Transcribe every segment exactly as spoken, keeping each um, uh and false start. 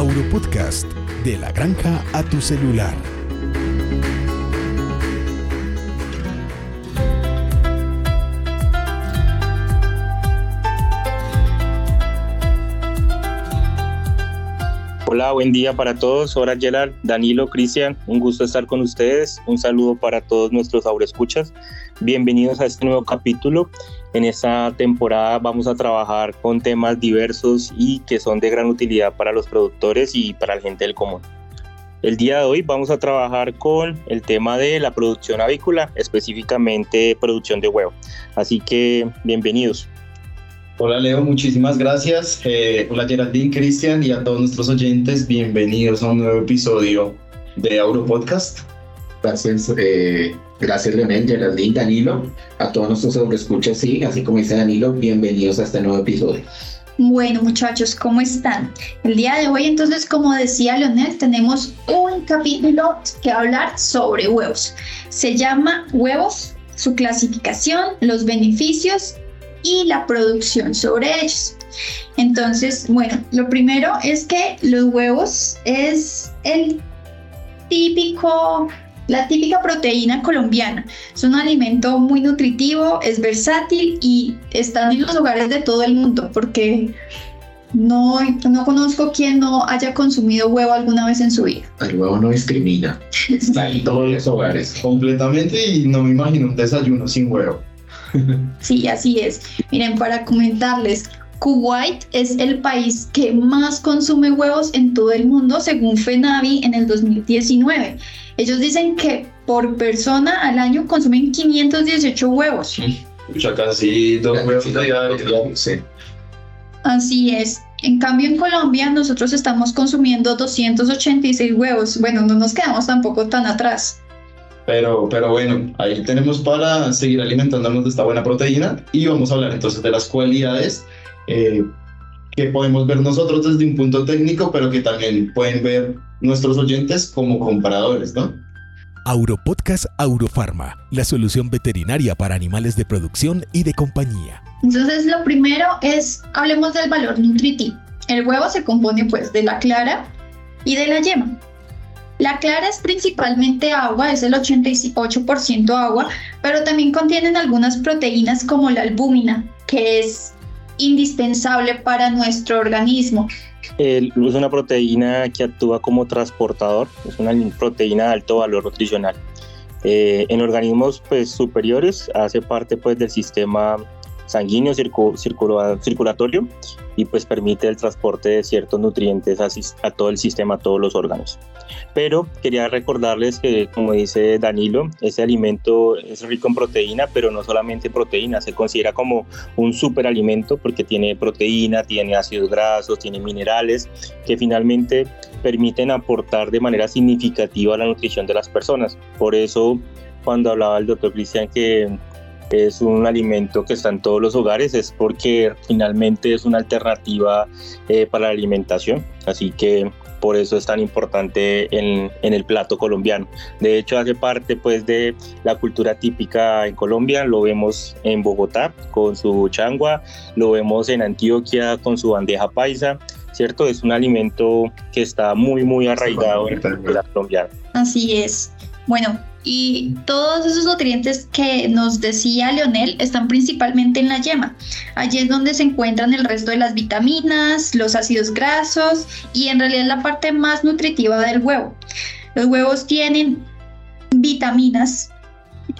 Auropodcast, de la granja a tu celular. Hola, buen día para todos. Hola Gerard, Danilo, Cristian, un gusto estar con ustedes. Un saludo para todos nuestros Auroescuchas. Bienvenidos a este nuevo capítulo. En esta temporada vamos a trabajar con temas diversos y que son de gran utilidad para los productores y para la gente del común. El día de hoy vamos a trabajar con el tema de la producción avícola, específicamente producción de huevo. Así que bienvenidos. Hola Leo, muchísimas gracias. Eh, hola Geraldine, Cristian y a todos nuestros oyentes, bienvenidos a un nuevo episodio de Auropodcast. Gracias, eh, gracias Leonel, Geraldine, Danilo, a todos nuestros Auroescuchas, sí, así como dice Danilo, bienvenidos a este nuevo episodio. Bueno muchachos, ¿cómo están? El día de hoy entonces, como decía Leonel, tenemos un capítulo que hablar sobre huevos. Se llama Huevos, su clasificación, los beneficios y la producción sobre ellos. Entonces, bueno, lo primero es que los huevos es el típico, la típica proteína colombiana. Es un alimento muy nutritivo, es versátil y está en los hogares de todo el mundo, porque no, no conozco quien no haya consumido huevo alguna vez en su vida. El huevo no discrimina, está en todos los hogares. Completamente, y no me imagino un desayuno sin huevo. Sí, así es. Miren, para comentarles, Kuwait es el país que más consume huevos en todo el mundo, según Fenavi en el dos mil diecinueve. Ellos dicen que por persona al año consumen quinientos dieciocho huevos. Ya casi dos huevos diarios. Así es. En cambio, en Colombia nosotros estamos consumiendo doscientos ochenta y seis huevos. Bueno, no nos quedamos tampoco tan atrás. Pero, pero bueno, ahí tenemos para seguir alimentándonos de esta buena proteína, y vamos a hablar entonces de las cualidades eh, que podemos ver nosotros desde un punto técnico, pero que también pueden ver nuestros oyentes como comparadores, ¿no? Auropodcast Aurofarma, la solución veterinaria para animales de producción y de compañía. Entonces lo primero es, hablemos del valor nutritivo. El huevo se compone pues de la clara y de la yema. La clara es principalmente agua, es el ochenta y ocho por ciento agua, pero también contienen algunas proteínas como la albúmina, que es indispensable para nuestro organismo. El, es una proteína que actúa como transportador, es una proteína de alto valor nutricional. Eh, en organismos pues, superiores hace parte pues, del sistema sanguíneo circu- circula- circulatorio y pues permite el transporte de ciertos nutrientes a, a todo el sistema, a todos los órganos. Pero quería recordarles que, como dice Danilo, ese alimento es rico en proteína, pero no solamente proteína, se considera como un superalimento porque tiene proteína, tiene ácidos grasos, tiene minerales que finalmente permiten aportar de manera significativa a la nutrición de las personas. Por eso, cuando hablaba el doctor Cristian que es un alimento que está en todos los hogares, es porque finalmente es una alternativa eh, para la alimentación, así que por eso es tan importante en, en el plato colombiano. De hecho, hace parte pues, de la cultura típica en Colombia, lo vemos en Bogotá con su changua, lo vemos en Antioquia con su bandeja paisa, ¿cierto? Es un alimento que está muy, muy arraigado en la cultura colombiana. Así es. Bueno, y todos esos nutrientes que nos decía Leonel están principalmente en la yema. Allí es donde se encuentran el resto de las vitaminas, los ácidos grasos y en realidad es la parte más nutritiva del huevo. Los huevos tienen vitaminas,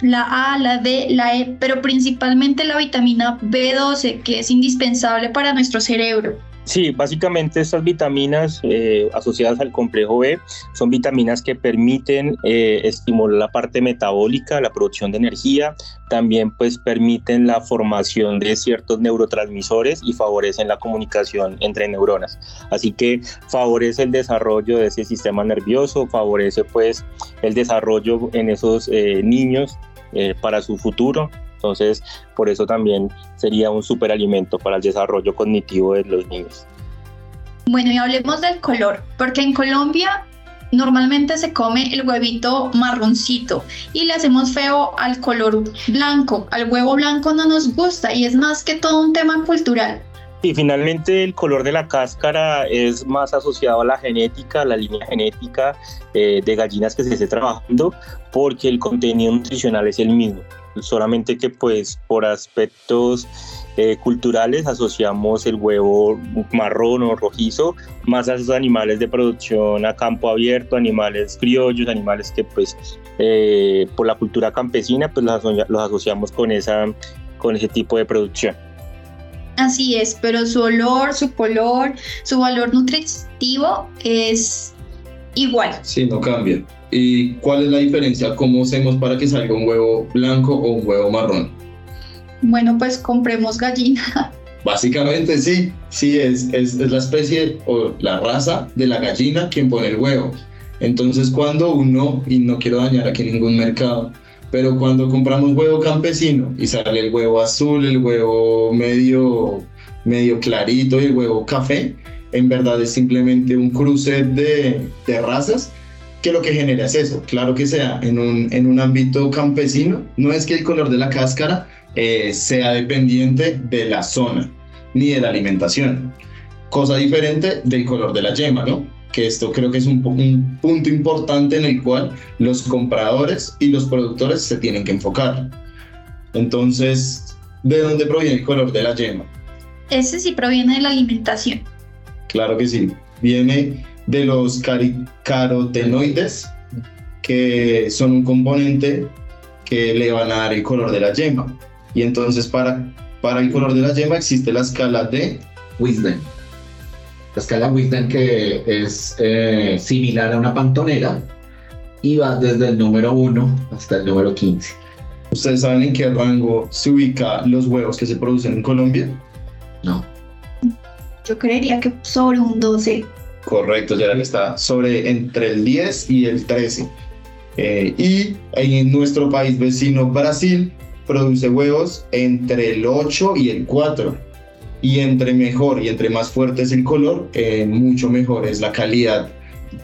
la A, la D, la E, pero principalmente la vitamina B doce, que es indispensable para nuestro cerebro. Sí, básicamente estas vitaminas eh, asociadas al complejo B son vitaminas que permiten eh, estimular la parte metabólica, la producción de energía, también pues permiten la formación de ciertos neurotransmisores y favorecen la comunicación entre neuronas. Así que favorece el desarrollo de ese sistema nervioso, favorece pues el desarrollo en esos eh, niños eh, para su futuro. Entonces, por eso también sería un superalimento para el desarrollo cognitivo de los niños. Bueno, y hablemos del color, porque en Colombia normalmente se come el huevito marroncito y le hacemos feo al color blanco. Al huevo blanco no nos gusta y es más que todo un tema cultural. Y finalmente el color de la cáscara es más asociado a la genética, a la línea genética eh, de gallinas que se esté trabajando, porque el contenido nutricional es el mismo, solamente que pues por aspectos eh, culturales asociamos el huevo marrón o rojizo más a esos animales de producción a campo abierto, animales criollos, animales que pues eh, por la cultura campesina pues los, aso- los asociamos con, esa, con ese tipo de producción. Así es, pero su olor, su color, su valor nutritivo es igual. Sí, no cambia. ¿Y cuál es la diferencia? ¿Cómo hacemos para que salga un huevo blanco o un huevo marrón? Bueno, pues compremos gallina. Básicamente sí, sí, es, es, es la especie o la raza de la gallina quien pone el huevo. Entonces cuando uno, y no quiero dañar aquí ningún mercado, pero cuando compramos huevo campesino y sale el huevo azul, el huevo medio, medio clarito y el huevo café, en verdad es simplemente un cruce de, de razas que lo que genera es eso. Claro que sea en un, en un ámbito campesino, no es que el color de la cáscara eh, sea dependiente de la zona ni de la alimentación. Cosa diferente del color de la yema, ¿no? Que esto creo que es un, un punto importante en el cual los compradores y los productores se tienen que enfocar. Entonces, ¿de dónde proviene el color de la yema? Ese sí proviene de la alimentación. Claro que sí, viene de los cari- carotenoides, que son un componente que le van a dar el color de la yema. Y entonces para, para el color de la yema existe la escala de Wisden. La escala Wisden, que es eh, similar a una pantonera, y va desde el número uno hasta el número quince. ¿Ustedes saben en qué rango se ubican los huevos que se producen en Colombia? No. Yo creería que sobre un doce. Correcto, ya está sobre entre el diez y el trece. Eh, y en nuestro país vecino, Brasil, produce huevos entre el ocho y el cuatro. Y entre mejor y entre más fuerte es el color, eh, mucho mejor es la calidad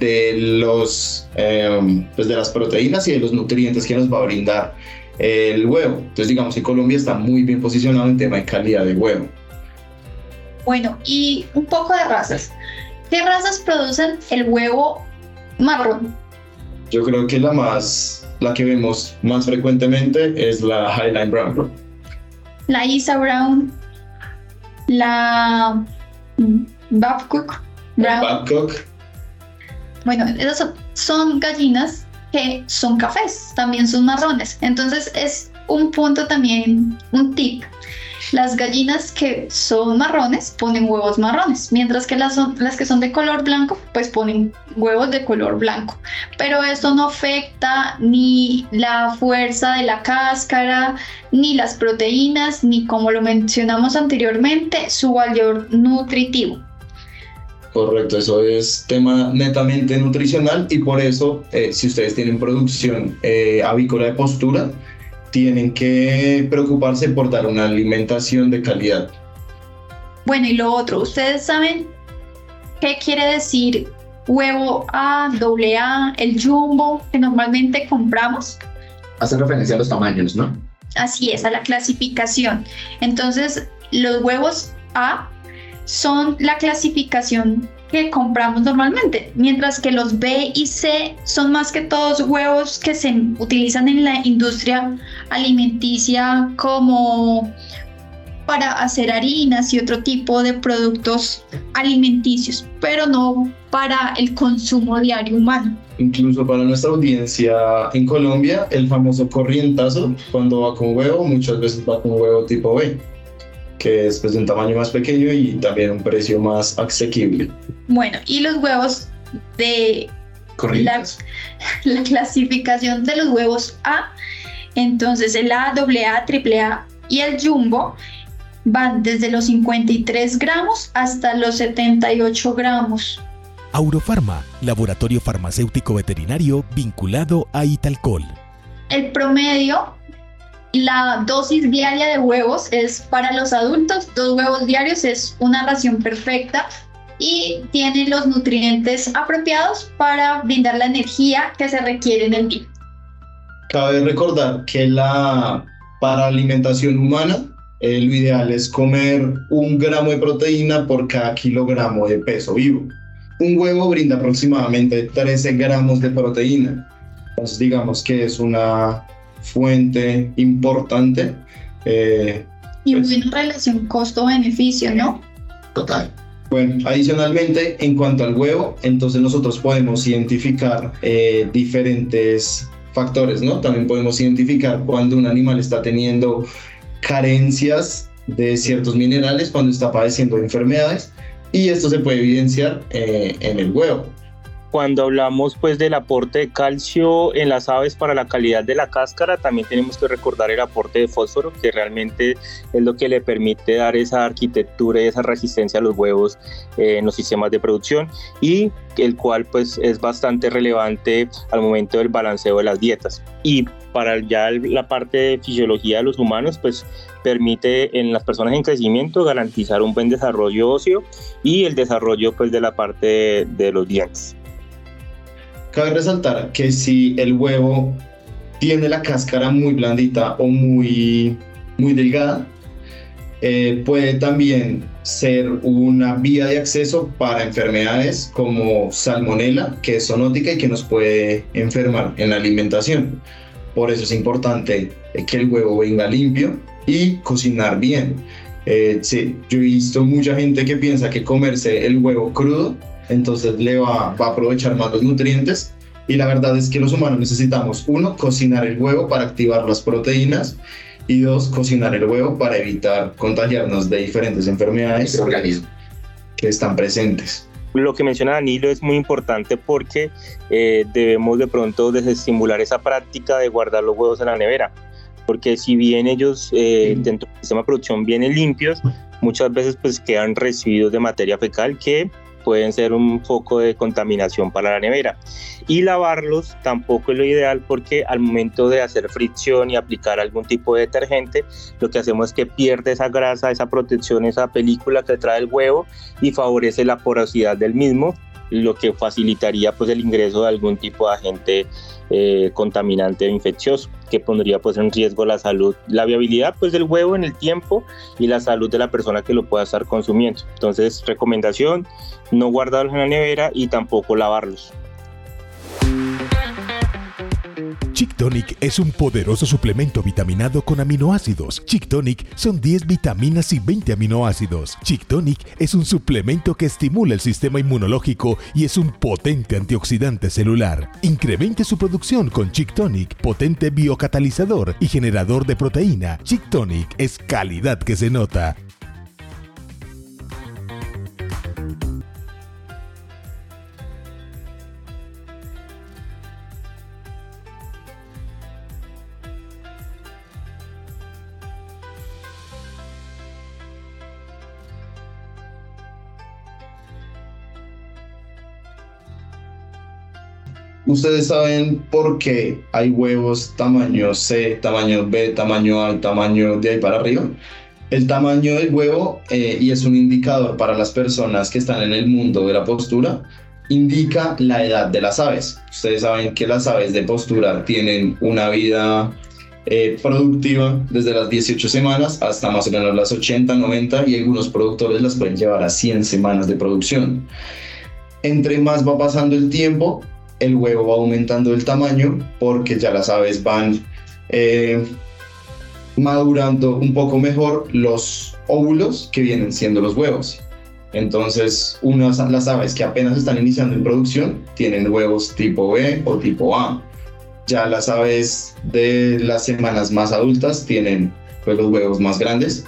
de, los, eh, pues de las proteínas y de los nutrientes que nos va a brindar el huevo. Entonces, digamos que Colombia está muy bien posicionado en tema de calidad de huevo. Bueno, y un poco de razas. ¿Qué razas producen el huevo marrón? Yo creo que la, más, la que vemos más frecuentemente es la Highline Brown. La Isa Brown. La Babcock Brown. Babcock. Bueno, esas son gallinas que son cafés, también son marrones. Entonces es un punto también, un tip. Las gallinas que son marrones ponen huevos marrones, mientras que las, son, las que son de color blanco, pues ponen huevos de color blanco. Pero eso no afecta ni la fuerza de la cáscara, ni las proteínas, ni, como lo mencionamos anteriormente, su valor nutritivo. Correcto, eso es tema netamente nutricional y por eso, eh, si ustedes tienen producción eh, avícola de postura, tienen que preocuparse por dar una alimentación de calidad. Bueno, y lo otro, ¿ustedes saben qué quiere decir huevo A, doble A, el jumbo que normalmente compramos? Hace referencia a los tamaños, ¿no? Así es, a la clasificación. Entonces, los huevos A son la clasificación que compramos normalmente, mientras que los B y C son más que todos huevos que se utilizan en la industria alimenticia como para hacer harinas y otro tipo de productos alimenticios, pero no para el consumo diario humano. Incluso para nuestra audiencia en Colombia, el famoso corrientazo, cuando va con huevo, muchas veces va con huevo tipo B, que es pues, de un tamaño más pequeño y también un precio más asequible. Bueno, y los huevos de la, la clasificación de los huevos A, entonces el A, doble A, triple A y el jumbo van desde los cincuenta y tres gramos hasta los setenta y ocho gramos. Aurofarma, laboratorio farmacéutico veterinario vinculado a Italcol. El promedio... La dosis diaria de huevos es para los adultos, dos huevos diarios es una ración perfecta y tiene los nutrientes apropiados para brindar la energía que se requiere en el día. Cabe recordar que la para alimentación humana eh, lo ideal es comer un gramo de proteína por cada kilogramo de peso vivo. Un huevo brinda aproximadamente trece gramos de proteína. Entonces digamos que es una fuente importante. Eh, y pues, buena relación costo-beneficio, ¿no? Total. Bueno, adicionalmente, en cuanto al huevo, entonces nosotros podemos identificar eh, diferentes factores, ¿no? También podemos identificar cuando un animal está teniendo carencias de ciertos minerales, cuando está padeciendo enfermedades, y esto se puede evidenciar eh, en el huevo. Cuando hablamos pues del aporte de calcio en las aves para la calidad de la cáscara, también tenemos que recordar el aporte de fósforo, que realmente es lo que le permite dar esa arquitectura y esa resistencia a los huevos eh, en los sistemas de producción, y el cual pues es bastante relevante al momento del balanceo de las dietas. Y para ya la parte de fisiología de los humanos, pues permite en las personas en crecimiento garantizar un buen desarrollo óseo y el desarrollo pues de la parte de, de los dientes. Cabe resaltar que si el huevo tiene la cáscara muy blandita o muy, muy delgada, eh, puede también ser una vía de acceso para enfermedades como salmonela, que es zoonótica y que nos puede enfermar en la alimentación. Por eso es importante que el huevo venga limpio y cocinar bien. Eh, sí, yo he visto mucha gente que piensa que comerse el huevo crudo entonces le va, va a aprovechar más los nutrientes, y la verdad es que los humanos necesitamos, uno, cocinar el huevo para activar las proteínas, y dos, cocinar el huevo para evitar contagiarnos de diferentes enfermedades del organismo que están presentes. Lo que menciona Danilo es muy importante porque eh, debemos de pronto desestimular esa práctica de guardar los huevos en la nevera, porque si bien ellos eh, sí. dentro del sistema de producción vienen limpios, muchas veces pues quedan residuos de materia fecal que pueden ser un foco de contaminación para la nevera. Y lavarlos tampoco es lo ideal, porque al momento de hacer fricción y aplicar algún tipo de detergente, lo que hacemos es que pierde esa grasa, esa protección, esa película que trae el huevo, y favorece la porosidad del mismo, lo que facilitaría pues el ingreso de algún tipo de agente eh, contaminante o infeccioso, que pondría pues en riesgo la salud, la viabilidad pues del huevo en el tiempo y la salud de la persona que lo pueda estar consumiendo. Entonces, recomendación, no guardarlos en la nevera y tampoco lavarlos. Chictonic es un poderoso suplemento vitaminado con aminoácidos. Chictonic son diez vitaminas y veinte aminoácidos. Chictonic es un suplemento que estimula el sistema inmunológico y es un potente antioxidante celular. Incremente su producción con Chictonic, potente biocatalizador y generador de proteína. Chictonic es calidad que se nota. ¿Ustedes saben por qué hay huevos tamaño C, tamaño B, tamaño A y tamaño de ahí para arriba? El tamaño del huevo, eh, y es un indicador para las personas que están en el mundo de la postura, indica la edad de las aves. Ustedes saben que las aves de postura tienen una vida eh, productiva desde las dieciocho semanas hasta más o menos las ochenta, noventa, y algunos productores las pueden llevar a cien semanas de producción. Entre más va pasando el tiempo, el huevo va aumentando el tamaño, porque ya las aves van eh, madurando un poco mejor los óvulos que vienen siendo los huevos. Entonces, unas, las aves que apenas están iniciando en producción tienen huevos tipo B o tipo A. Ya las aves de las semanas más adultas tienen pues, los huevos más grandes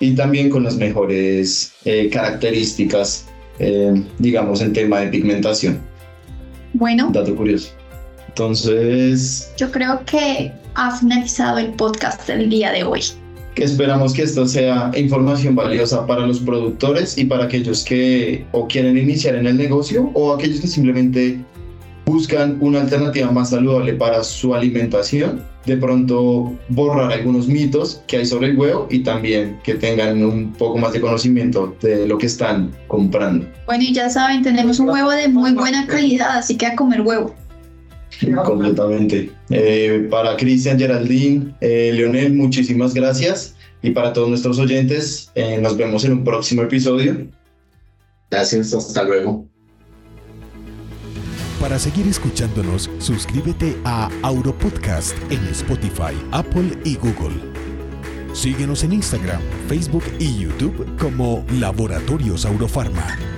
y también con las mejores eh, características, eh, digamos, en tema de pigmentación. Bueno, dato curioso. Entonces, yo creo que ha finalizado el podcast del día de hoy. Esperamos que esto sea información valiosa para los productores y para aquellos que o quieren iniciar en el negocio o aquellos que simplemente buscan una alternativa más saludable para su alimentación. De pronto, borrar algunos mitos que hay sobre el huevo y también que tengan un poco más de conocimiento de lo que están comprando. Bueno, y ya saben, tenemos un huevo de muy buena calidad, así que a comer huevo. Sí, completamente. Eh, para Cristian, Geraldine, eh, Leonel, muchísimas gracias. Y para todos nuestros oyentes, eh, nos vemos en un próximo episodio. Gracias, hasta luego. Para seguir escuchándonos, suscríbete a Auropodcast en Spotify, Apple y Google. Síguenos en Instagram, Facebook y YouTube como Laboratorios Aurofarma.